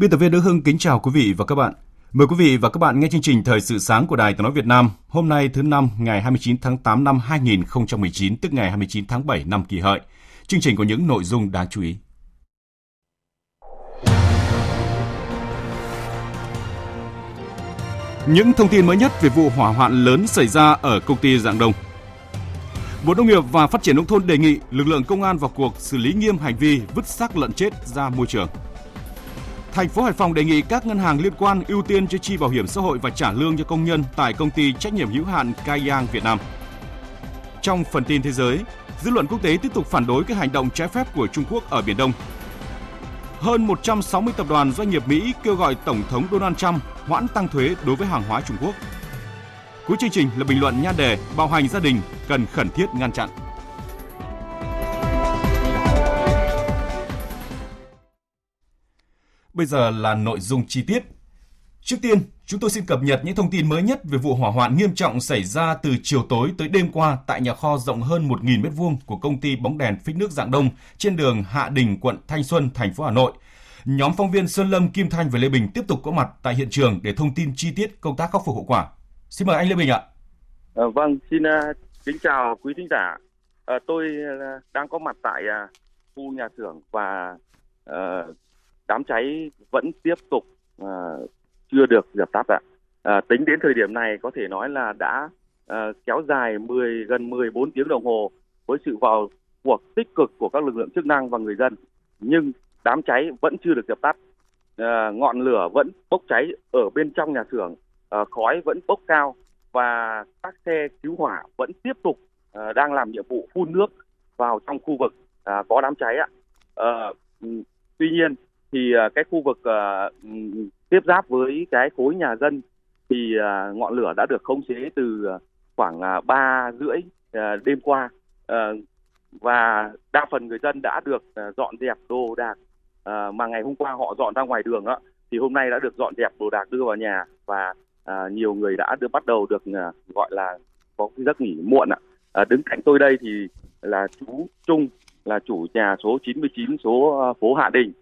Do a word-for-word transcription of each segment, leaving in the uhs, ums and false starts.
Biên tập viên Đức Hưng kính chào quý vị và các bạn. Mời quý vị và các bạn nghe chương trình Thời sự sáng của Đài Tiếng nói Việt Nam. Hôm nay thứ năm, ngày hai mươi chín tháng tám năm hai nghìn không trăm mười chín, tức ngày hai mươi chín tháng bảy năm Kỷ Hợi. Chương trình có những nội dung đáng chú ý. Những thông tin mới nhất về vụ hỏa hoạn lớn xảy ra ở công ty Rạng Đông. Bộ Nông nghiệp và Phát triển nông thôn đề nghị lực lượng công an vào cuộc xử lý nghiêm hành vi vứt xác lợn chết ra môi trường. Thành phố Hải Phòng đề nghị các ngân hàng liên quan ưu tiên cho chi bảo hiểm xã hội và trả lương cho công nhân tại công ty trách nhiệm hữu hạn KaiYang Việt Nam. Trong phần tin thế giới, dư luận quốc tế tiếp tục phản đối các hành động trái phép của Trung Quốc ở Biển Đông. Hơn một trăm sáu mươi tập đoàn doanh nghiệp Mỹ kêu gọi Tổng thống Donald Trump hoãn tăng thuế đối với hàng hóa Trung Quốc. Cuối chương trình là bình luận nhan đề bạo hành gia đình cần khẩn thiết ngăn chặn. Bây giờ là nội dung chi tiết. Trước tiên, chúng tôi xin cập nhật những thông tin mới nhất về vụ hỏa hoạn nghiêm trọng xảy ra từ chiều tối tới đêm qua tại nhà kho rộng hơn một nghìn mét vuông của công ty bóng đèn phích nước Rạng Đông trên đường Hạ Đình, quận Thanh Xuân, thành phố Hà Nội. Nhóm phóng viên Sơn Lâm, Kim Thanh và Lê Bình tiếp tục có mặt tại hiện trường để thông tin chi tiết công tác khắc phục hậu quả. Xin mời anh Lê Bình ạ. À, vâng, xin uh, kính chào quý thính giả. À, tôi uh, đang có mặt tại uh, khu nhà xưởng và uh, đám cháy vẫn tiếp tục uh, chưa được dập tắt ạ. Uh, tính đến thời điểm này có thể nói là đã uh, kéo dài mười gần mười bốn tiếng đồng hồ với sự vào cuộc tích cực của các lực lượng chức năng và người dân, nhưng đám cháy vẫn chưa được dập tắt. Uh, ngọn lửa vẫn bốc cháy ở bên trong nhà xưởng, uh, khói vẫn bốc cao và các xe cứu hỏa vẫn tiếp tục uh, đang làm nhiệm vụ phun nước vào trong khu vực uh, có đám cháy ạ. Uh, tuy nhiên thì cái khu vực uh, tiếp giáp với cái khối nhà dân thì uh, ngọn lửa đã được khống chế từ khoảng ba uh, rưỡi uh, đêm qua uh, và đa phần người dân đã được uh, dọn dẹp đồ đạc uh, mà ngày hôm qua họ dọn ra ngoài đường đó, thì hôm nay đã được dọn dẹp đồ đạc đưa vào nhà và uh, nhiều người đã được bắt đầu được uh, gọi là có cái giấc nghỉ muộn ạ. Uh, đứng cạnh tôi đây thì là chú Trung, là chủ nhà số chín mươi chín số uh, phố Hạ Đình.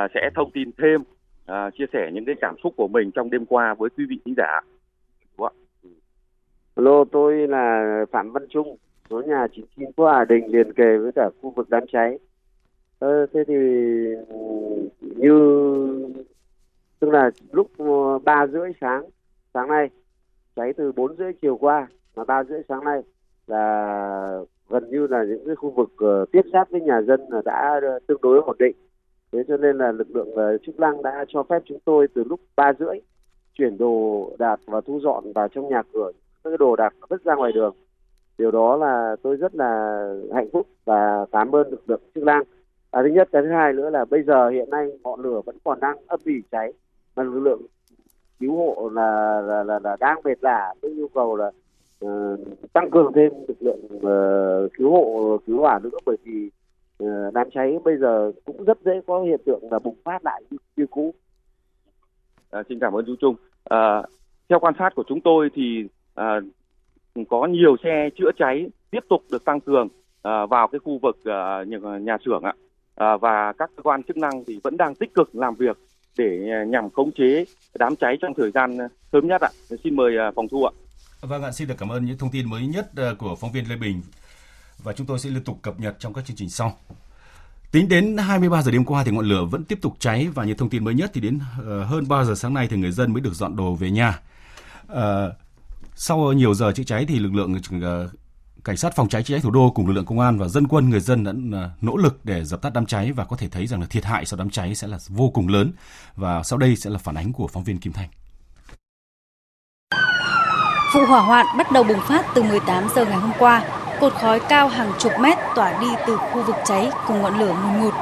À, sẽ thông tin thêm, à, chia sẻ những cái cảm xúc của mình trong đêm qua với quý vị khán giả. Hello, tôi là Phạm Văn Trung, số nhà chín mươi chín phố Hà Đình liền kề với cả khu vực đám cháy. À, thế thì như tức là lúc ba rưỡi sáng sáng nay cháy từ bốn rưỡi chiều qua mà ba rưỡi sáng nay là gần như là những cái khu vực uh, tiếp giáp với nhà dân đã uh, tương đối ổn định. Thế cho nên là lực lượng uh, chức năng đã cho phép chúng tôi từ lúc ba rưỡi chuyển đồ đạc và thu dọn vào trong nhà cửa, các đồ đạc vứt ra ngoài đường. Điều đó là tôi rất là hạnh phúc và cảm ơn lực lượng chức năng. À, thứ nhất, cái thứ hai nữa là bây giờ hiện nay ngọn lửa vẫn còn đang âm ỉ cháy, mà lực lượng cứu hộ là là là, là đang mệt lả với nhu cầu là uh, tăng cường thêm lực lượng uh, cứu hộ cứu hỏa nữa, bởi vì đám cháy bây giờ cũng rất dễ có hiện tượng là bùng phát lại như, như cũ. À, xin cảm ơn chú Trung. À, theo quan sát của chúng tôi thì à, có nhiều xe chữa cháy tiếp tục được tăng cường à, vào cái khu vực à, nhà xưởng ạ. À, và các cơ quan chức năng thì vẫn đang tích cực làm việc để nhằm khống chế đám cháy trong thời gian sớm nhất ạ. Xin mời phòng thu ạ. Vâng ạ, xin được cảm ơn những thông tin mới nhất của phóng viên Lê Bình. Và chúng tôi sẽ liên tục cập nhật trong các chương trình sau. Tính đến hai mươi ba giờ đêm qua thì ngọn lửa vẫn tiếp tục cháy, và như thông tin mới nhất thì đến hơn ba giờ sáng nay thì người dân mới được dọn đồ về nhà. À, sau nhiều giờ chữa cháy thì lực lượng Cảnh sát phòng cháy chữa cháy thủ đô cùng lực lượng công an và dân quân người dân đã nỗ lực để dập tắt đám cháy và có thể thấy rằng là thiệt hại sau đám cháy sẽ là vô cùng lớn. Và sau đây sẽ là phản ánh của phóng viên Kim Thanh. Vụ hỏa hoạn bắt đầu bùng phát từ mười tám giờ ngày hôm qua. Cột khói cao hàng chục mét tỏa đi từ khu vực cháy cùng ngọn lửa ngùn ngụt.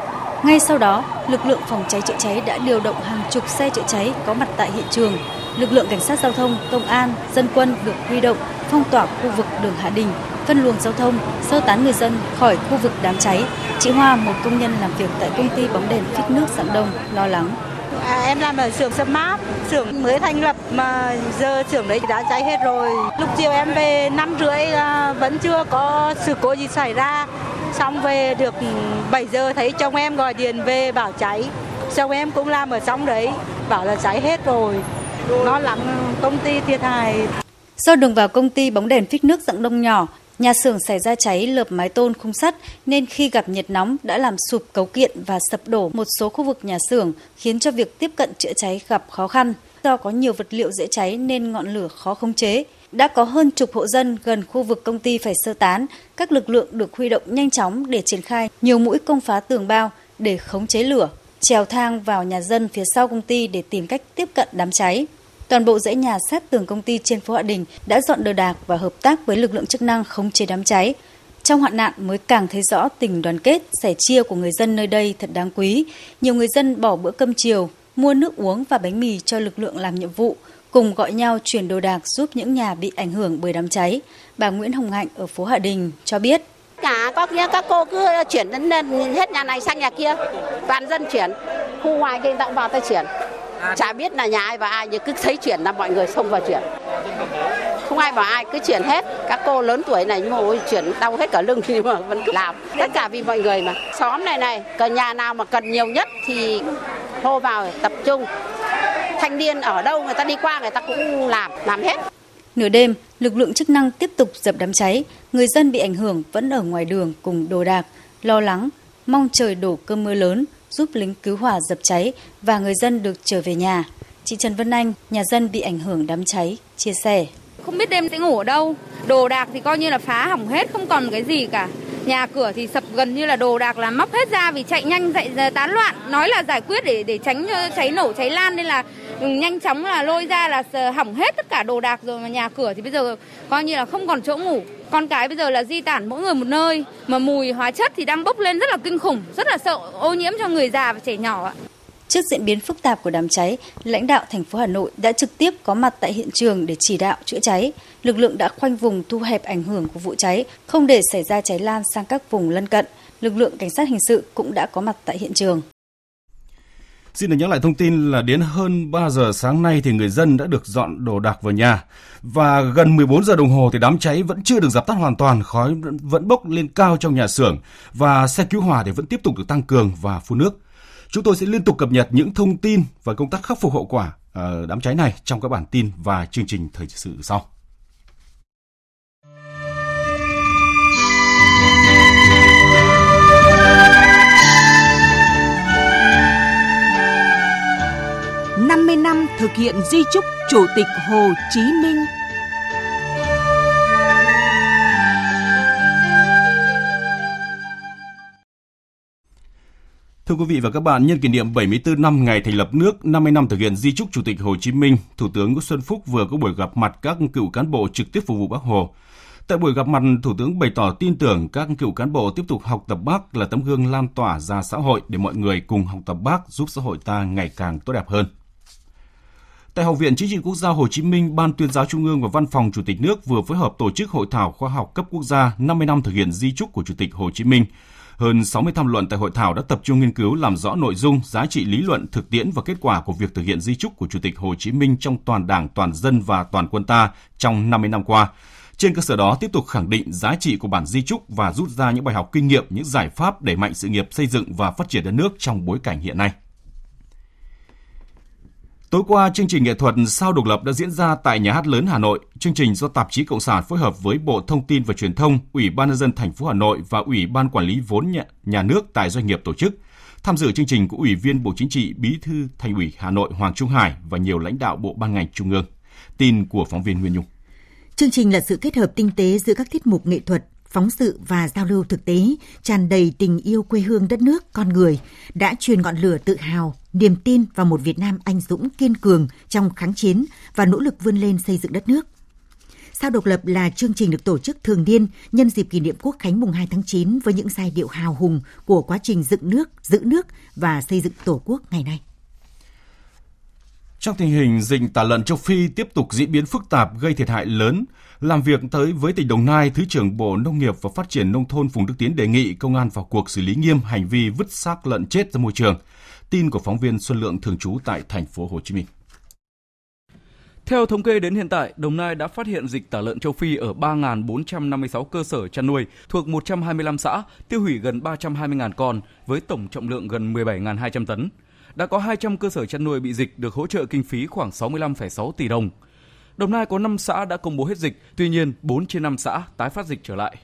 Ngay sau đó, lực lượng phòng cháy chữa cháy đã điều động hàng chục xe chữa cháy có mặt tại hiện trường. Lực lượng cảnh sát giao thông, công an, dân quân được huy động phong tỏa khu vực đường Hạ Đình, phân luồng giao thông, sơ tán người dân khỏi khu vực đám cháy. Chị Hoa, một công nhân làm việc tại công ty bóng đèn phích nước Rạng Đông, lo lắng. À, em làm ở xưởng sớm mát, xưởng mới thành lập mà giờ xưởng đấy đã cháy hết rồi. Lúc chiều em về năm rưỡi vẫn chưa có sự cố gì xảy ra. Xong về được bảy giờ thấy chồng em gọi điện về bảo cháy. Chồng em cũng làm ở trong đấy, bảo là cháy hết rồi. Nó lắm, công ty thiệt hại. Do đường vào công ty bóng đèn phích nước Rạng Đông nhỏ, nhà xưởng xảy ra cháy lợp mái tôn khung sắt nên khi gặp nhiệt nóng đã làm sụp cấu kiện và sập đổ một số khu vực nhà xưởng, khiến cho việc tiếp cận chữa cháy gặp khó khăn. Do có nhiều vật liệu dễ cháy nên ngọn lửa khó khống chế. Đã có hơn chục hộ dân gần khu vực công ty phải sơ tán. Các lực lượng được huy động nhanh chóng để triển khai nhiều mũi công phá tường bao để khống chế lửa, trèo thang vào nhà dân phía sau công ty để tìm cách tiếp cận đám cháy. Toàn bộ dãy nhà sát tường công ty trên phố Hạ Đình đã dọn đồ đạc và hợp tác với lực lượng chức năng khống chế đám cháy. Trong hoạn nạn mới càng thấy rõ tình đoàn kết, sẻ chia của người dân nơi đây thật đáng quý. Nhiều người dân bỏ bữa cơm chiều, mua nước uống và bánh mì cho lực lượng làm nhiệm vụ, cùng gọi nhau chuyển đồ đạc giúp những nhà bị ảnh hưởng bởi đám cháy. Bà Nguyễn Hồng Hạnh ở phố Hạ Đình cho biết. Cả các, các cô cứ chuyển đến hết nhà này sang nhà kia, toàn dân chuyển, khu ngoài kia tặng vào ta chuyển. Chả biết là nhà ai và ai nhưng cứ thấy chuyển là mọi người xông vào chuyển. Không ai bảo ai cứ chuyển hết. Các cô lớn tuổi này nhưng mà chuyển đau hết cả lưng nhưng mà vẫn cứ làm. Tất cả vì mọi người mà. Xóm này này, cả nhà nào mà cần nhiều nhất thì hô vào tập trung. Thanh niên ở đâu người ta đi qua người ta cũng làm, làm hết. Nửa đêm, lực lượng chức năng tiếp tục dập đám cháy. Người dân bị ảnh hưởng vẫn ở ngoài đường cùng đồ đạc, lo lắng, mong trời đổ cơn mưa lớn, giúp lính cứu hỏa dập cháy và người dân được trở về nhà. Chị Trần Vân Anh, nhà dân bị ảnh hưởng đám cháy, chia sẻ. Không biết đêm sẽ ngủ ở đâu, đồ đạc thì coi như là phá hỏng hết, không còn cái gì cả. Nhà cửa thì sập gần như là đồ đạc là móc hết ra vì chạy nhanh, chạy tán loạn. Nói là giải quyết để để tránh cháy nổ, cháy lan nên là nhanh chóng là lôi ra là hỏng hết tất cả đồ đạc rồi. Mà nhà cửa thì bây giờ coi như là không còn chỗ ngủ. Con cái bây giờ là di tản mỗi người một nơi, mà mùi hóa chất thì đang bốc lên rất là kinh khủng, rất là sợ ô nhiễm cho người già và trẻ nhỏ. Trước diễn biến phức tạp của đám cháy, lãnh đạo thành phố Hà Nội đã trực tiếp có mặt tại hiện trường để chỉ đạo chữa cháy. Lực lượng đã khoanh vùng thu hẹp ảnh hưởng của vụ cháy, không để xảy ra cháy lan sang các vùng lân cận. Lực lượng cảnh sát hình sự cũng đã có mặt tại hiện trường. Xin được nhắc lại thông tin là đến hơn ba giờ sáng nay thì người dân đã được dọn đồ đạc vào nhà. Và gần mười bốn giờ đồng hồ thì đám cháy vẫn chưa được dập tắt hoàn toàn, khói vẫn bốc lên cao trong nhà xưởng và xe cứu hỏa thì vẫn tiếp tục được tăng cường và phun nước. Chúng tôi sẽ liên tục cập nhật những thông tin và công tác khắc phục hậu quả đám cháy này trong các bản tin và chương trình thời sự sau. năm mươi năm thực hiện di chúc Chủ tịch Hồ Chí Minh. Thưa quý vị và các bạn, nhân kỷ niệm bảy mươi tư năm ngày thành lập nước, năm mươi năm thực hiện di chúc Chủ tịch Hồ Chí Minh, Thủ tướng Nguyễn Xuân Phúc vừa có buổi gặp mặt các cựu cán bộ trực tiếp phục vụ Bác Hồ. Tại buổi gặp mặt, Thủ tướng bày tỏ tin tưởng các cựu cán bộ tiếp tục học tập Bác là tấm gương lan tỏa ra xã hội để mọi người cùng học tập Bác giúp xã hội ta ngày càng tốt đẹp hơn. Tại Học viện Chính trị Quốc gia Hồ Chí Minh, Ban Tuyên giáo Trung ương và Văn phòng Chủ tịch nước vừa phối hợp tổ chức hội thảo khoa học cấp quốc gia năm mươi năm thực hiện di chúc của Chủ tịch Hồ Chí Minh. Hơn sáu mươi tham luận tại hội thảo đã tập trung nghiên cứu làm rõ nội dung, giá trị lý luận, thực tiễn và kết quả của việc thực hiện di chúc của Chủ tịch Hồ Chí Minh trong toàn Đảng, toàn dân và toàn quân ta trong năm mươi năm qua. Trên cơ sở đó tiếp tục khẳng định giá trị của bản di chúc và rút ra những bài học kinh nghiệm, những giải pháp đẩy mạnh sự nghiệp xây dựng và phát triển đất nước trong bối cảnh hiện nay. Tối qua, chương trình nghệ thuật Sao Độc Lập đã diễn ra tại Nhà hát lớn Hà Nội. Chương trình do Tạp chí Cộng sản phối hợp với Bộ Thông tin và Truyền thông, Ủy ban Nhân dân thành phố Hà Nội và Ủy ban Quản lý vốn nhà, nhà nước tại doanh nghiệp tổ chức. Tham dự chương trình có Ủy viên Bộ Chính trị, Bí thư Thành ủy Hà Nội Hoàng Trung Hải và nhiều lãnh đạo bộ ban ngành trung ương. Tin của phóng viên Nguyên Nhung. Chương trình là sự kết hợp tinh tế giữa các tiết mục nghệ thuật, phóng sự và giao lưu thực tế, tràn đầy tình yêu quê hương đất nước, con người, đã truyền ngọn lửa tự hào, niềm tin vào một Việt Nam anh dũng kiên cường trong kháng chiến và nỗ lực vươn lên xây dựng đất nước. Sao Độc Lập là chương trình được tổ chức thường niên nhân dịp kỷ niệm Quốc khánh mùng hai tháng chín với những giai điệu hào hùng của quá trình dựng nước, giữ nước và xây dựng Tổ quốc ngày nay. Trong tình hình dịch tả lợn châu Phi tiếp tục diễn biến phức tạp gây thiệt hại lớn, làm việc tới với tỉnh Đồng Nai, Thứ trưởng Bộ Nông nghiệp và Phát triển Nông thôn Phùng Đức Tiến đề nghị công an vào cuộc xử lý nghiêm hành vi vứt xác lợn chết ra môi trường. Tin của phóng viên Xuân Lượng thường trú tại thành phố Hồ Chí Minh. Theo thống kê đến hiện tại, Đồng Nai đã phát hiện dịch tả lợn châu Phi ở ba nghìn bốn trăm năm mươi sáu cơ sở chăn nuôi thuộc một trăm hai mươi lăm xã, tiêu hủy gần ba trăm hai mươi nghìn con với tổng trọng lượng gần mười bảy nghìn hai trăm tấn. Đã có hai trăm cơ sở chăn nuôi bị dịch được hỗ trợ kinh phí khoảng sáu mươi lăm phẩy sáu tỷ đồng. Đồng Nai có năm xã đã công bố hết dịch, tuy nhiên bốn trên năm xã tái phát dịch trở lại.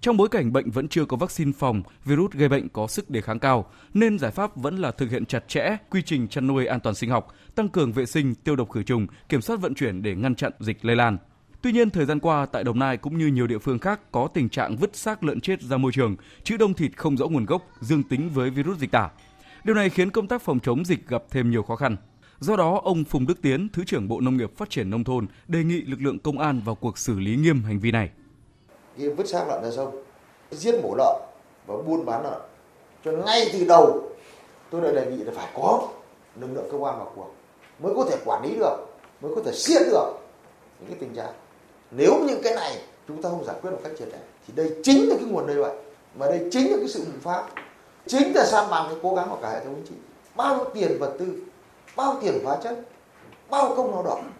Trong bối cảnh bệnh vẫn chưa có vaccine phòng, virus gây bệnh có sức đề kháng cao, nên giải pháp vẫn là thực hiện chặt chẽ quy trình chăn nuôi an toàn sinh học, tăng cường vệ sinh, tiêu độc khử trùng, kiểm soát vận chuyển để ngăn chặn dịch lây lan. Tuy nhiên, thời gian qua tại Đồng Nai cũng như nhiều địa phương khác có tình trạng vứt xác lợn chết ra môi trường, trữ đông thịt không rõ nguồn gốc, dương tính với virus dịch tả. Điều này khiến công tác phòng chống dịch gặp thêm nhiều khó khăn. Do đó, ông Phùng Đức Tiến, Thứ trưởng Bộ Nông nghiệp Phát triển Nông thôn đề nghị lực lượng công an vào cuộc xử lý nghiêm hành vi này. Khi vứt xác lợn ra sông, giết mổ lợn và buôn bán lợn, cho ngay từ đầu tôi đã đề nghị là phải có lực lượng công an vào cuộc mới có thể quản lý được, mới có thể siết được những cái tình trạng. Nếu những cái này chúng ta không giải quyết một cách triệt để thì đây chính là cái nguồn lây bệnh, mà đây chính là cái sự bùng phát, chính là san bằng cái cố gắng của cả hệ thống chính trị. Bao nhiêu tiền vật tư, bao nhiêu tiền hóa chất, bao nhiêu công lao động.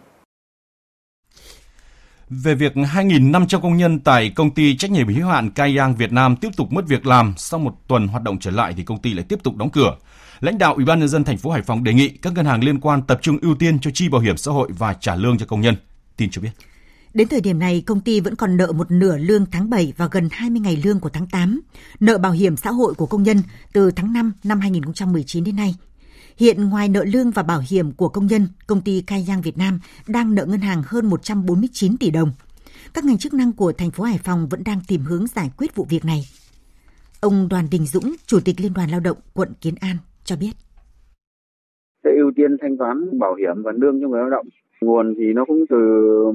Về việc hai nghìn năm trăm công nhân tại công ty trách nhiệm hữu hạn KaiYang Việt Nam tiếp tục mất việc làm, sau một tuần hoạt động trở lại thì công ty lại tiếp tục đóng cửa. Lãnh đạo Ủy ban nhân dân thành phố Hải Phòng đề nghị các ngân hàng liên quan tập trung ưu tiên cho chi bảo hiểm xã hội và trả lương cho công nhân. Tin cho biết. Đến thời điểm này, công ty vẫn còn nợ một nửa lương tháng bảy và gần hai mươi ngày lương của tháng tám, nợ bảo hiểm xã hội của công nhân từ tháng năm năm hai nghìn không trăm mười chín đến nay. Hiện ngoài nợ lương và bảo hiểm của công nhân, công ty KaiYang Việt Nam đang nợ ngân hàng hơn một trăm bốn mươi chín tỷ đồng. Các ngành chức năng của thành phố Hải Phòng vẫn đang tìm hướng giải quyết vụ việc này. Ông Đoàn Đình Dũng, Chủ tịch Liên đoàn Lao động quận Kiến An cho biết. Sẽ ưu tiên thanh toán bảo hiểm và lương cho người lao động. Nguồn thì nó cũng từ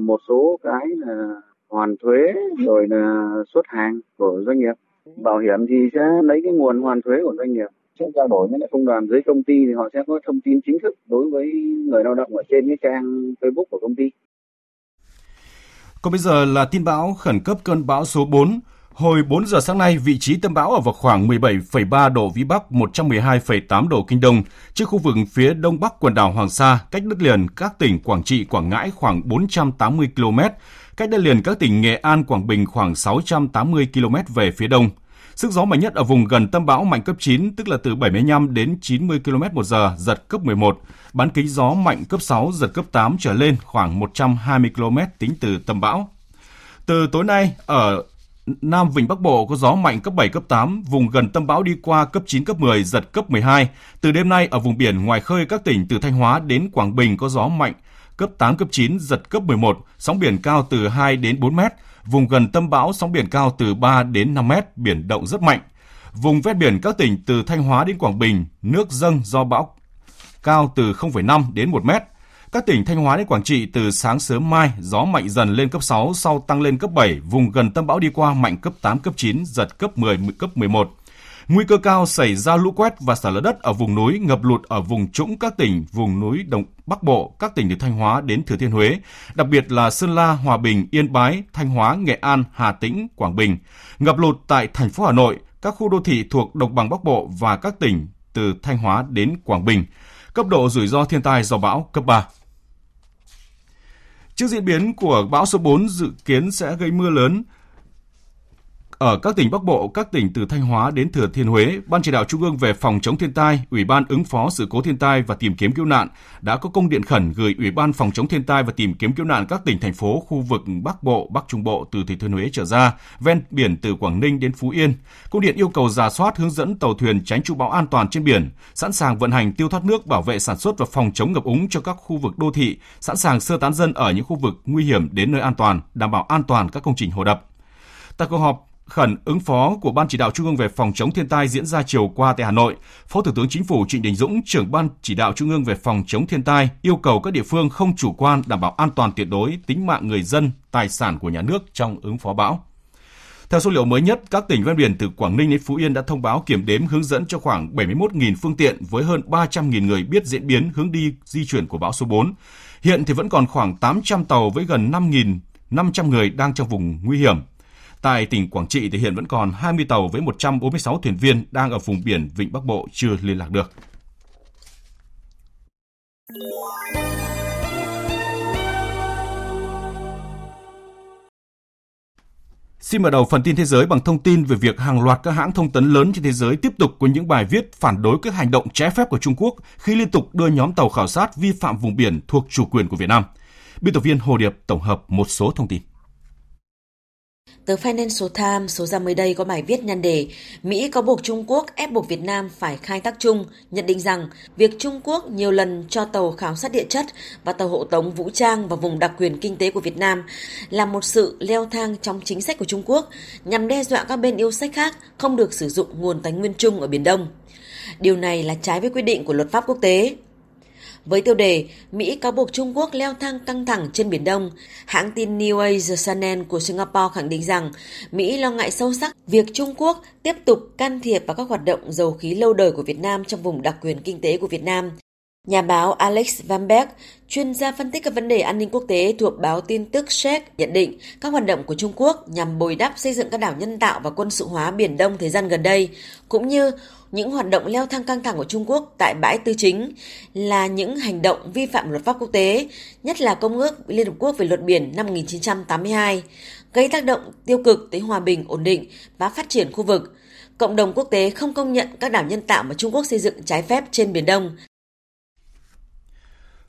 một số cái là hoàn thuế rồi là xuất hàng của doanh nghiệp. Bảo hiểm thì sẽ lấy cái nguồn hoàn thuế của doanh nghiệp. Sẽ trao đổi với lại công đoàn dưới công ty thì họ sẽ có thông tin chính thức đối với người lao động ở trên cái trang Facebook của công ty. Còn bây giờ là tin bão khẩn cấp cơn bão số bốn. Hồi bốn giờ sáng nay, vị trí tâm bão ở vào khoảng mười bảy phẩy ba độ Vĩ Bắc, một trăm mười hai phẩy tám độ Kinh Đông, trên khu vực phía đông bắc quần đảo Hoàng Sa, cách đất liền các tỉnh Quảng Trị, Quảng Ngãi khoảng bốn trăm tám mươi ki lô mét, cách đất liền các tỉnh Nghệ An, Quảng Bình khoảng sáu trăm tám mươi ki lô mét về phía đông. Sức gió mạnh nhất ở vùng gần tâm bão mạnh cấp chín, tức là từ bảy mươi lăm đến chín mươi ki lô mét một giờ, giật cấp mười một. Bán kính gió mạnh cấp sáu, giật cấp tám trở lên khoảng một trăm hai mươi ki lô mét tính từ tâm bão. Từ tối nay, ở Nam Vịnh Bắc Bộ có gió mạnh cấp bảy, cấp tám, vùng gần tâm bão đi qua cấp chín, cấp mười, giật cấp mười hai. Từ đêm nay, ở vùng biển ngoài khơi các tỉnh từ Thanh Hóa đến Quảng Bình có gió mạnh cấp tám, cấp chín, giật cấp mười một, sóng biển cao từ hai đến bốn mét. Vùng gần tâm bão sóng biển cao từ ba đến năm mét, biển động rất mạnh. Vùng ven biển các tỉnh từ Thanh Hóa đến Quảng Bình, nước dâng do bão cao từ không phẩy năm đến một mét. Các tỉnh Thanh Hóa đến Quảng Trị từ sáng sớm mai, gió mạnh dần lên cấp sáu, sau tăng lên cấp bảy, vùng gần tâm bão đi qua mạnh cấp tám, cấp chín, giật cấp mười, cấp mười một. Nguy cơ cao xảy ra lũ quét và sạt lở đất ở vùng núi, ngập lụt ở vùng trũng các tỉnh, vùng núi Đồng Bắc Bộ, các tỉnh từ Thanh Hóa đến Thừa Thiên Huế, đặc biệt là Sơn La, Hòa Bình, Yên Bái, Thanh Hóa, Nghệ An, Hà Tĩnh, Quảng Bình. Ngập lụt tại thành phố Hà Nội, các khu đô thị thuộc Đồng bằng Bắc Bộ và các tỉnh từ Thanh Hóa đến Quảng Bình. Cấp độ rủi ro thiên tai do bão cấp ba. Trước diễn biến của bão số bốn dự kiến sẽ gây mưa lớn Ở các tỉnh Bắc Bộ, các tỉnh từ Thanh Hóa đến Thừa Thiên Huế, Ban Chỉ đạo Trung ương về phòng chống thiên tai, Ủy ban ứng phó sự cố thiên tai và tìm kiếm cứu nạn đã có công điện khẩn gửi Ủy ban phòng chống thiên tai và tìm kiếm cứu nạn các tỉnh, thành phố, khu vực Bắc Bộ, Bắc Trung Bộ từ Thừa Thiên Huế trở ra, ven biển từ Quảng Ninh đến Phú Yên. Công điện yêu cầu rà soát hướng dẫn tàu thuyền tránh trú bão an toàn trên biển, sẵn sàng vận hành tiêu thoát nước, bảo vệ sản xuất và phòng chống ngập úng cho các khu vực đô thị, sẵn sàng sơ tán dân ở những khu vực nguy hiểm đến nơi an toàn, đảm bảo an toàn các công trình hồ đập. Tại cuộc họp khẩn ứng phó của Ban Chỉ đạo Trung ương về phòng chống thiên tai diễn ra chiều qua tại Hà Nội, Phó Thủ tướng Chính phủ Trịnh Đình Dũng, trưởng Ban Chỉ đạo Trung ương về phòng chống thiên tai, yêu cầu các địa phương không chủ quan, đảm bảo an toàn tuyệt đối tính mạng người dân, tài sản của nhà nước trong ứng phó bão. Theo số liệu mới nhất, các tỉnh ven biển từ Quảng Ninh đến Phú Yên đã thông báo kiểm đếm hướng dẫn cho khoảng bảy mươi mốt nghìn phương tiện với hơn ba trăm nghìn người biết diễn biến hướng đi di chuyển của bão số bốn. Hiện thì vẫn còn khoảng tám trăm tàu với gần năm nghìn năm trăm người đang trong vùng nguy hiểm. Tại tỉnh Quảng Trị thì hiện vẫn còn hai mươi tàu với một trăm bốn mươi sáu thuyền viên đang ở vùng biển Vịnh Bắc Bộ chưa liên lạc được. Xin mở đầu phần tin thế giới bằng thông tin về việc hàng loạt các hãng thông tấn lớn trên thế giới tiếp tục có những bài viết phản đối các hành động trái phép của Trung Quốc khi liên tục đưa nhóm tàu khảo sát vi phạm vùng biển thuộc chủ quyền của Việt Nam. Biên tập viên Hồ Điệp tổng hợp một số thông tin. Tờ Financial Times số ra mới đây có bài viết nhan đề Mỹ có buộc Trung Quốc ép buộc Việt Nam phải khai thác chung, nhận định rằng việc Trung Quốc nhiều lần cho tàu khảo sát địa chất và tàu hộ tống vũ trang vào vùng đặc quyền kinh tế của Việt Nam là một sự leo thang trong chính sách của Trung Quốc nhằm đe dọa các bên yêu sách khác không được sử dụng nguồn tài nguyên chung ở Biển Đông. Điều này là trái với quy định của luật pháp quốc tế. Với tiêu đề Mỹ cáo buộc Trung Quốc leo thang căng thẳng trên Biển Đông, hãng tin New Asia Channel của Singapore khẳng định rằng Mỹ lo ngại sâu sắc việc Trung Quốc tiếp tục can thiệp vào các hoạt động dầu khí lâu đời của Việt Nam trong vùng đặc quyền kinh tế của Việt Nam. Nhà báo Alex Van Beck, chuyên gia phân tích các vấn đề an ninh quốc tế thuộc báo tin tức Séc, nhận định các hoạt động của Trung Quốc nhằm bồi đắp xây dựng các đảo nhân tạo và quân sự hóa Biển Đông thời gian gần đây, cũng như những hoạt động leo thang căng thẳng của Trung Quốc tại bãi Tư Chính là những hành động vi phạm luật pháp quốc tế, nhất là Công ước Liên Hợp Quốc về luật biển năm một nghìn chín trăm tám mươi hai, gây tác động tiêu cực tới hòa bình, ổn định và phát triển khu vực. Cộng đồng quốc tế không công nhận các đảo nhân tạo mà Trung Quốc xây dựng trái phép trên Biển Đông.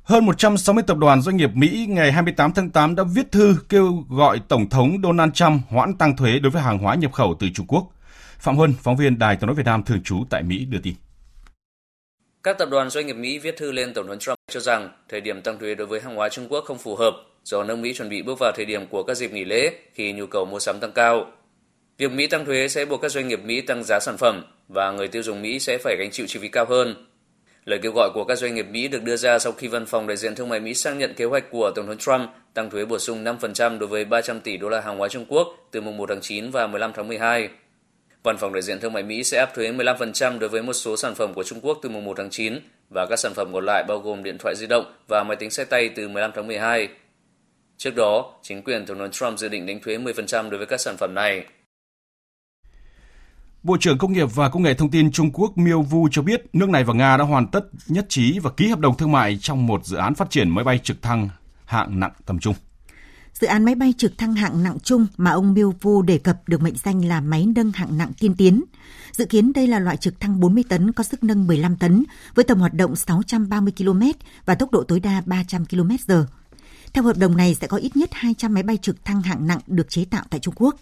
Hơn một trăm sáu mươi tập đoàn doanh nghiệp Mỹ ngày hai mươi tám tháng tám đã viết thư kêu gọi Tổng thống Donald Trump hoãn tăng thuế đối với hàng hóa nhập khẩu từ Trung Quốc. Phạm Huân, phóng viên Đài Tiếng nói Việt Nam thường trú tại Mỹ đưa tin. Các tập đoàn doanh nghiệp Mỹ viết thư lên Tổng thống Trump cho rằng thời điểm tăng thuế đối với hàng hóa Trung Quốc không phù hợp do nước Mỹ chuẩn bị bước vào thời điểm của các dịp nghỉ lễ khi nhu cầu mua sắm tăng cao. Việc Mỹ tăng thuế sẽ buộc các doanh nghiệp Mỹ tăng giá sản phẩm và người tiêu dùng Mỹ sẽ phải gánh chịu chi phí cao hơn. Lời kêu gọi của các doanh nghiệp Mỹ được đưa ra sau khi văn phòng đại diện thương mại Mỹ xác nhận kế hoạch của Tổng thống Trump tăng thuế bổ sung năm phần trăm đối với ba trăm tỷ đô la hàng hóa Trung Quốc từ mùng một tháng chín và mười lăm tháng mười hai. Văn phòng đại diện thương mại Mỹ sẽ áp thuế mười lăm phần trăm đối với một số sản phẩm của Trung Quốc từ mùng một tháng chín và các sản phẩm còn lại bao gồm điện thoại di động và máy tính xách tay từ mười lăm tháng mười hai. Trước đó, chính quyền Tổng thống Trump dự định đánh thuế mười phần trăm đối với các sản phẩm này. Bộ trưởng Công nghiệp và Công nghệ Thông tin Trung Quốc Miêu Vu cho biết nước này và Nga đã hoàn tất nhất trí và ký hợp đồng thương mại trong một dự án phát triển máy bay trực thăng hạng nặng tầm trung. Dự án máy bay trực thăng hạng nặng trung mà ông Miêu Vu đề cập được mệnh danh là máy nâng hạng nặng tiên tiến. Dự kiến đây là loại trực thăng bốn mươi tấn có sức nâng mười lăm tấn với tầm hoạt động sáu trăm ba mươi ki lô mét và tốc độ tối đa ba trăm ki lô mét giờ. Theo hợp đồng này sẽ có ít nhất hai trăm máy bay trực thăng hạng nặng được chế tạo tại Trung Quốc.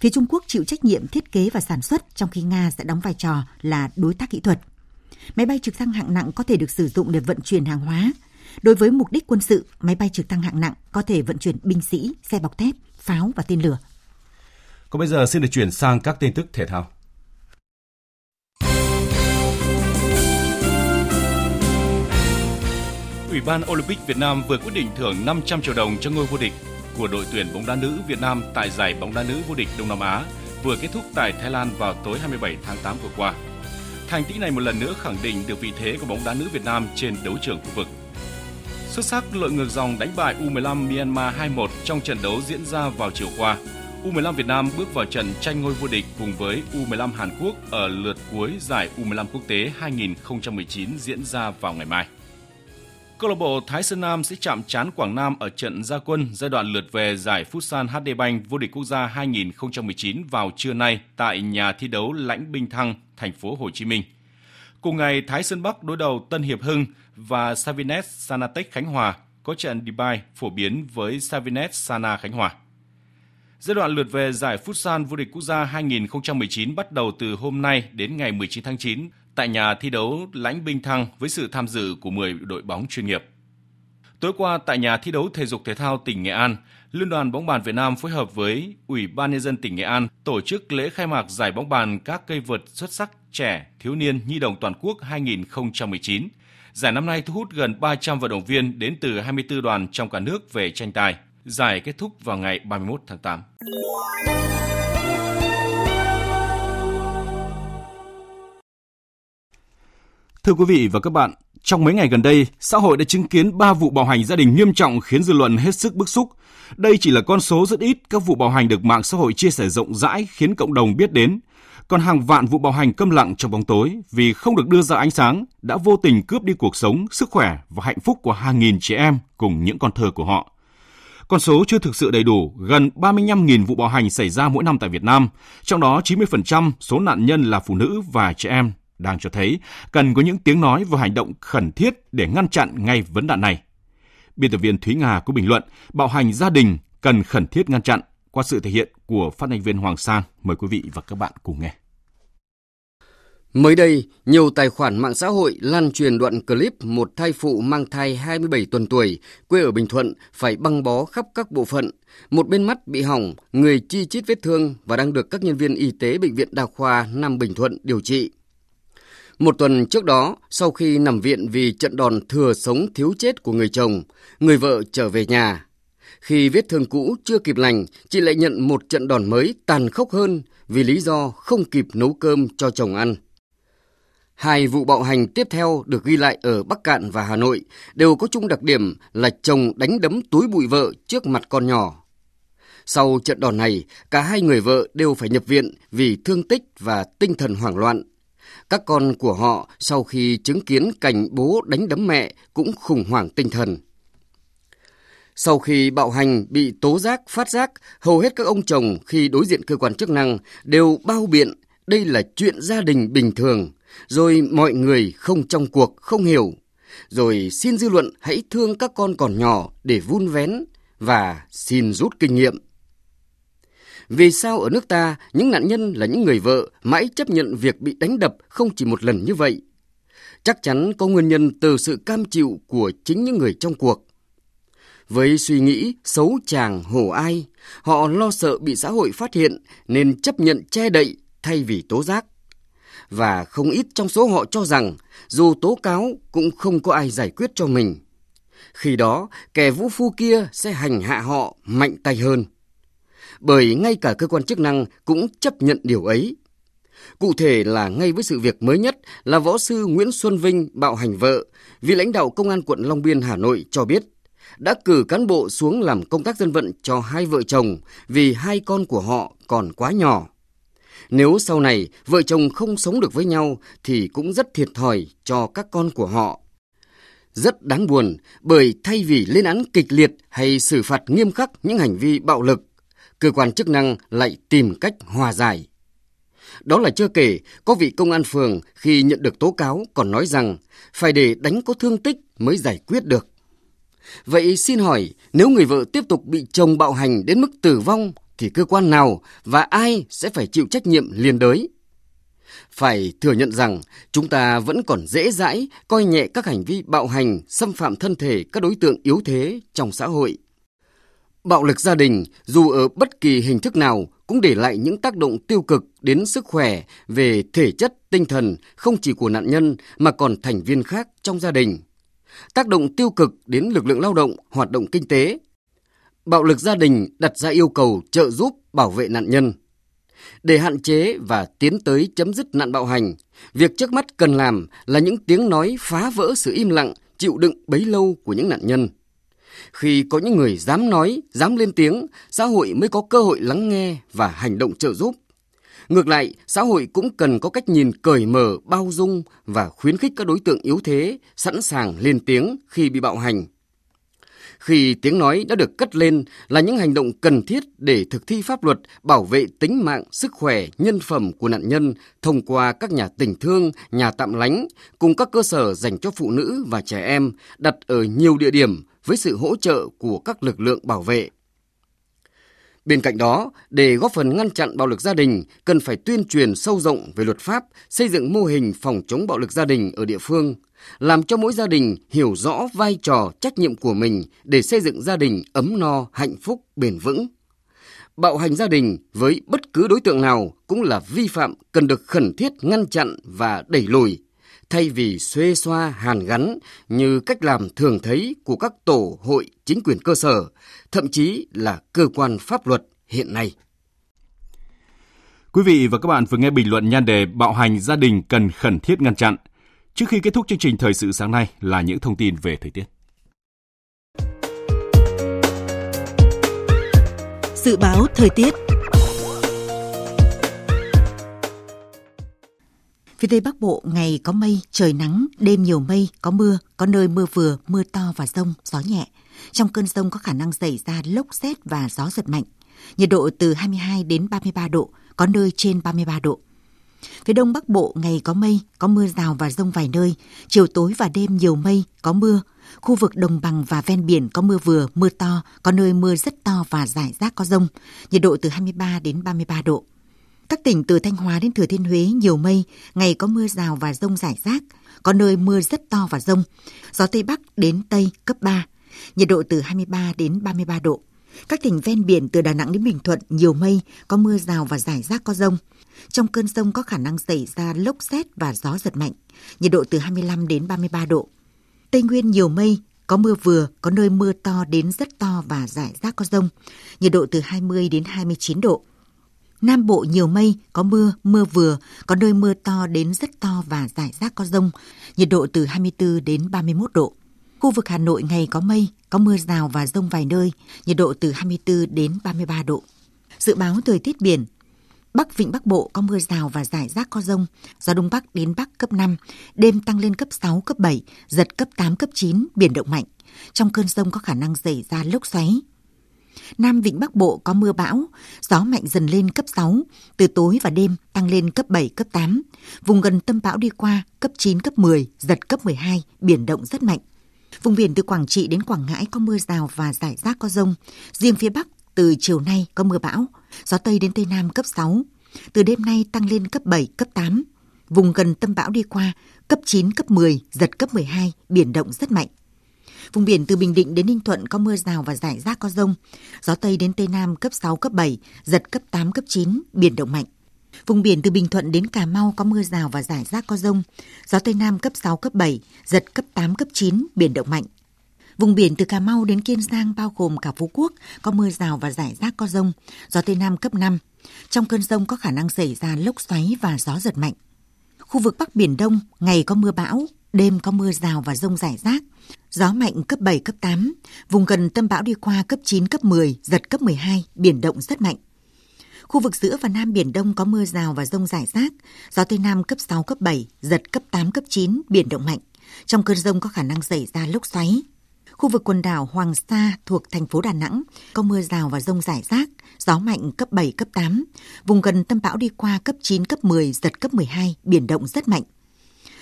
Phía Trung Quốc chịu trách nhiệm thiết kế và sản xuất, trong khi Nga sẽ đóng vai trò là đối tác kỹ thuật. Máy bay trực thăng hạng nặng có thể được sử dụng để vận chuyển hàng hóa. Đối với mục đích quân sự, máy bay trực thăng hạng nặng có thể vận chuyển binh sĩ, xe bọc thép, pháo và tên lửa. Còn bây giờ xin được chuyển sang các tin tức thể thao. Ủy ban Olympic Việt Nam vừa quyết định thưởng năm trăm triệu đồng cho ngôi vô địch của đội tuyển bóng đá nữ Việt Nam tại giải bóng đá nữ vô địch Đông Nam Á vừa kết thúc tại Thái Lan vào tối hai mươi bảy tháng tám vừa qua. Thành tích này một lần nữa khẳng định được vị thế của bóng đá nữ Việt Nam trên đấu trường khu vực. Xuất sắc lội ngược dòng đánh bại u mười lăm Myanmar hai một trong trận đấu diễn ra vào chiều qua. u mười lăm Việt Nam bước vào trận tranh ngôi vô địch cùng với u mười lăm Hàn Quốc ở lượt cuối giải u mười lăm quốc tế hai nghìn không trăm mười chín diễn ra vào ngày mai. Câu lạc bộ Thái Sơn Nam sẽ chạm trán Quảng Nam ở trận ra quân giai đoạn lượt về giải Futsal hát đê Bank vô địch quốc gia hai không một chín vào trưa nay tại nhà thi đấu Lãnh Bình Thăng, thành phố Hồ Chí Minh. Cùng ngày, Thái Sơn Bắc đối đầu Tân Hiệp Hưng và Savines Sanatech Khánh Hòa, có trận Dubai phổ biến với Savines Sana Khánh Hòa. Giai đoạn lượt về giải Futsal vô địch quốc gia hai không một chín bắt đầu từ hôm nay đến ngày mười chín tháng chín tại nhà thi đấu Lãnh Bình Thăng với sự tham dự của mười đội bóng chuyên nghiệp. Tối qua tại nhà thi đấu thể dục thể thao tỉnh Nghệ An, Liên đoàn bóng bàn Việt Nam phối hợp với Ủy ban nhân dân tỉnh Nghệ An tổ chức lễ khai mạc giải bóng bàn các cây vợt xuất sắc trẻ, thiếu niên, nhi đồng toàn quốc hai không một chín. Giải năm nay thu hút gần ba trăm vận động viên đến từ hai mươi tư đoàn trong cả nước về tranh tài. Giải kết thúc vào ngày ba mươi mốt tháng tám. Thưa quý vị và các bạn, trong mấy ngày gần đây, xã hội đã chứng kiến ba vụ bạo hành gia đình nghiêm trọng khiến dư luận hết sức bức xúc. Đây chỉ là con số rất ít các vụ bạo hành được mạng xã hội chia sẻ rộng rãi khiến cộng đồng biết đến. Còn hàng vạn vụ bạo hành câm lặng trong bóng tối vì không được đưa ra ánh sáng đã vô tình cướp đi cuộc sống, sức khỏe và hạnh phúc của hàng nghìn trẻ em cùng những con thơ của họ. Con số chưa thực sự đầy đủ, gần ba mươi lăm nghìn vụ bạo hành xảy ra mỗi năm tại Việt Nam, trong đó chín mươi phần trăm số nạn nhân là phụ nữ và trẻ em, đang cho thấy cần có những tiếng nói và hành động khẩn thiết để ngăn chặn ngay vấn nạn này. Biên tập viên Thúy Nga có bình luận, bạo hành gia đình cần khẩn thiết ngăn chặn, qua sự thể hiện của phát thanh viên Hoàng Sa. Mời quý vị và các bạn cùng nghe. Mới đây, nhiều tài khoản mạng xã hội lan truyền đoạn clip một thai phụ mang thai hai mươi bảy tuần tuổi, quê ở Bình Thuận, phải băng bó khắp các bộ phận. Một bên mắt bị hỏng, người chi chít vết thương và đang được các nhân viên y tế Bệnh viện Đa khoa Nam Bình Thuận điều trị. Một tuần trước đó, sau khi nằm viện vì trận đòn thừa sống thiếu chết của người chồng, người vợ trở về nhà. Khi vết thương cũ chưa kịp lành, chị lại nhận một trận đòn mới tàn khốc hơn vì lý do không kịp nấu cơm cho chồng ăn. Hai vụ bạo hành tiếp theo được ghi lại ở Bắc Kạn và Hà Nội đều có chung đặc điểm là chồng đánh đấm túi bụi vợ trước mặt con nhỏ. Sau trận đòn này, cả hai người vợ đều phải nhập viện vì thương tích và tinh thần hoảng loạn. Các con của họ sau khi chứng kiến cảnh bố đánh đấm mẹ cũng khủng hoảng tinh thần. Sau khi bạo hành bị tố giác, phát giác, hầu hết các ông chồng khi đối diện cơ quan chức năng đều bao biện đây là chuyện gia đình bình thường, rồi mọi người không trong cuộc, không hiểu, rồi xin dư luận hãy thương các con còn nhỏ để vun vén và xin rút kinh nghiệm. Vì sao ở nước ta, những nạn nhân là những người vợ mãi chấp nhận việc bị đánh đập không chỉ một lần như vậy? Chắc chắn có nguyên nhân từ sự cam chịu của chính những người trong cuộc. Với suy nghĩ xấu chàng hổ ai, họ lo sợ bị xã hội phát hiện nên chấp nhận che đậy thay vì tố giác. Và không ít trong số họ cho rằng dù tố cáo cũng không có ai giải quyết cho mình. Khi đó, kẻ vũ phu kia sẽ hành hạ họ mạnh tay hơn. Bởi ngay cả cơ quan chức năng cũng chấp nhận điều ấy. Cụ thể là ngay với sự việc mới nhất là võ sư Nguyễn Xuân Vinh bạo hành vợ, vị lãnh đạo Công an quận Long Biên, Hà Nội cho biết đã cử cán bộ xuống làm công tác dân vận cho hai vợ chồng vì hai con của họ còn quá nhỏ. Nếu sau này vợ chồng không sống được với nhau thì cũng rất thiệt thòi cho các con của họ. Rất đáng buồn bởi thay vì lên án kịch liệt hay xử phạt nghiêm khắc những hành vi bạo lực, cơ quan chức năng lại tìm cách hòa giải. Đó là chưa kể, có vị công an phường khi nhận được tố cáo còn nói rằng phải để đánh có thương tích mới giải quyết được. Vậy xin hỏi, nếu người vợ tiếp tục bị chồng bạo hành đến mức tử vong, thì cơ quan nào và ai sẽ phải chịu trách nhiệm liên đới? Phải thừa nhận rằng chúng ta vẫn còn dễ dãi coi nhẹ các hành vi bạo hành, xâm phạm thân thể các đối tượng yếu thế trong xã hội. Bạo lực gia đình, dù ở bất kỳ hình thức nào, cũng để lại những tác động tiêu cực đến sức khỏe về thể chất, tinh thần không chỉ của nạn nhân mà còn thành viên khác trong gia đình. Tác động tiêu cực đến lực lượng lao động, hoạt động kinh tế. Bạo lực gia đình đặt ra yêu cầu trợ giúp bảo vệ nạn nhân. Để hạn chế và tiến tới chấm dứt nạn bạo hành, việc trước mắt cần làm là những tiếng nói phá vỡ sự im lặng, chịu đựng bấy lâu của những nạn nhân. Khi có những người dám nói, dám lên tiếng, xã hội mới có cơ hội lắng nghe và hành động trợ giúp. Ngược lại, xã hội cũng cần có cách nhìn cởi mở, bao dung và khuyến khích các đối tượng yếu thế sẵn sàng lên tiếng khi bị bạo hành. Khi tiếng nói đã được cất lên là những hành động cần thiết để thực thi pháp luật, bảo vệ tính mạng, sức khỏe, nhân phẩm của nạn nhân thông qua các nhà tình thương, nhà tạm lánh cùng các cơ sở dành cho phụ nữ và trẻ em đặt ở nhiều địa điểm với sự hỗ trợ của các lực lượng bảo vệ. Bên cạnh đó, để góp phần ngăn chặn bạo lực gia đình, cần phải tuyên truyền sâu rộng về luật pháp, xây dựng mô hình phòng chống bạo lực gia đình ở địa phương, làm cho mỗi gia đình hiểu rõ vai trò, trách nhiệm của mình để xây dựng gia đình ấm no, hạnh phúc, bền vững. Bạo hành gia đình với bất cứ đối tượng nào cũng là vi phạm cần được khẩn thiết ngăn chặn và đẩy lùi, thay vì xuê xoa hàn gắn như cách làm thường thấy của các tổ hội chính quyền cơ sở, thậm chí là cơ quan pháp luật hiện nay. Quý vị và các bạn vừa nghe bình luận nhan đề bạo hành gia đình cần khẩn thiết ngăn chặn. Trước khi kết thúc chương trình thời sự sáng nay là những thông tin về thời tiết. Dự báo thời tiết. Phía Tây Bắc Bộ ngày có mây, trời nắng, đêm nhiều mây, có mưa, có nơi mưa vừa, mưa to và dông, gió nhẹ. Trong cơn dông có khả năng xảy ra lốc sét và gió giật mạnh. Nhiệt độ từ hai mươi hai đến ba mươi ba độ, có nơi trên ba mươi ba độ. Phía Đông Bắc Bộ ngày có mây, có mưa rào và dông vài nơi, chiều tối và đêm nhiều mây, có mưa. Khu vực đồng bằng và ven biển có mưa vừa, mưa to, có nơi mưa rất to và rải rác có dông. Nhiệt độ từ hai mươi ba đến ba mươi ba độ. Các tỉnh từ Thanh Hóa đến Thừa Thiên Huế nhiều mây, ngày có mưa rào và dông rải rác, có nơi mưa rất to và dông. Gió Tây Bắc đến Tây cấp ba, nhiệt độ từ hai mươi ba đến ba mươi ba độ. Các tỉnh ven biển từ Đà Nẵng đến Bình Thuận nhiều mây, có mưa rào và rải rác có dông. Trong cơn dông có khả năng xảy ra lốc sét và gió giật mạnh, nhiệt độ từ hai mươi lăm đến ba mươi ba độ. Tây Nguyên nhiều mây, có mưa vừa, có nơi mưa to đến rất to và rải rác có dông, nhiệt độ từ hai mươi đến hai mươi chín độ. Nam Bộ nhiều mây, có mưa, mưa vừa, có nơi mưa to đến rất to và rải rác có dông, nhiệt độ từ hai mươi tư đến ba mươi mốt độ. Khu vực Hà Nội ngày có mây, có mưa rào và dông vài nơi, nhiệt độ từ hai mươi tư đến ba mươi ba độ. Dự báo thời tiết biển. Bắc Vịnh Bắc Bộ có mưa rào và rải rác có dông, gió Đông Bắc đến Bắc cấp năm, đêm tăng lên cấp sáu, cấp bảy, giật cấp tám, cấp chín, biển động mạnh. Trong cơn dông có khả năng xảy ra lốc xoáy. Nam Vịnh Bắc Bộ có mưa bão, gió mạnh dần lên cấp sáu, từ tối và đêm tăng lên cấp bảy, cấp tám. Vùng gần tâm bão đi qua cấp chín, cấp mười, giật cấp mười hai, biển động rất mạnh. Vùng biển từ Quảng Trị đến Quảng Ngãi có mưa rào và rải rác có dông. Riêng phía Bắc từ chiều nay có mưa bão, gió Tây đến Tây Nam cấp sáu, từ đêm nay tăng lên cấp bảy, cấp tám. Vùng gần tâm bão đi qua cấp chín, cấp mười, giật cấp mười hai, biển động rất mạnh. Vùng biển từ Bình Định đến Ninh Thuận có mưa rào và rải rác có dông. Gió Tây đến Tây Nam cấp sáu, cấp bảy, giật cấp tám, cấp chín, biển động mạnh. Vùng biển từ Bình Thuận đến Cà Mau có mưa rào và rải rác có dông. Gió Tây Nam cấp sáu, cấp bảy, giật cấp tám, cấp chín, biển động mạnh. Vùng biển từ Cà Mau đến Kiên Giang bao gồm cả Phú Quốc có mưa rào và rải rác có dông. Gió Tây Nam cấp năm. Trong cơn dông có khả năng xảy ra lốc xoáy và gió giật mạnh. Khu vực Bắc Biển Đông ngày có mưa bão, đêm có mưa rào và dông rải rác. Gió mạnh cấp bảy, cấp tám, vùng gần tâm bão đi qua cấp chín, cấp mười, giật cấp mười hai, biển động rất mạnh. Khu vực giữa và Nam Biển Đông có mưa rào và dông rải rác, gió Tây Nam cấp sáu, cấp bảy, giật cấp tám, cấp chín, biển động mạnh. Trong cơn dông có khả năng xảy ra lốc xoáy. Khu vực quần đảo Hoàng Sa thuộc thành phố Đà Nẵng có mưa rào và dông rải rác, gió mạnh cấp bảy, cấp tám, vùng gần tâm bão đi qua cấp chín, cấp mười, giật cấp mười hai, biển động rất mạnh.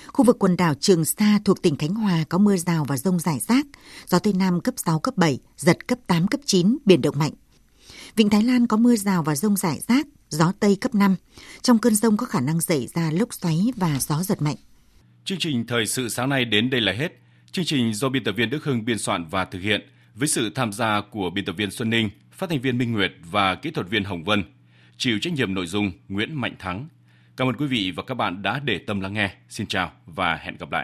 Khu vực quần đảo Trường Sa thuộc tỉnh Khánh Hòa có mưa rào và dông rải rác, gió Tây Nam cấp sáu, cấp bảy, giật cấp tám, cấp chín, biển động mạnh. Vịnh Thái Lan có mưa rào và dông rải rác, gió Tây cấp năm. Trong cơn dông có khả năng xảy ra lốc xoáy và gió giật mạnh. Chương trình Thời sự sáng nay đến đây là hết. Chương trình do biên tập viên Đức Hưng biên soạn và thực hiện với sự tham gia của biên tập viên Xuân Ninh, phát thanh viên Minh Nguyệt và kỹ thuật viên Hồng Vân. Chịu trách nhiệm nội dung Nguyễn Mạnh Thắng. Cảm ơn quý vị và các bạn đã để tâm lắng nghe. Xin chào và hẹn gặp lại.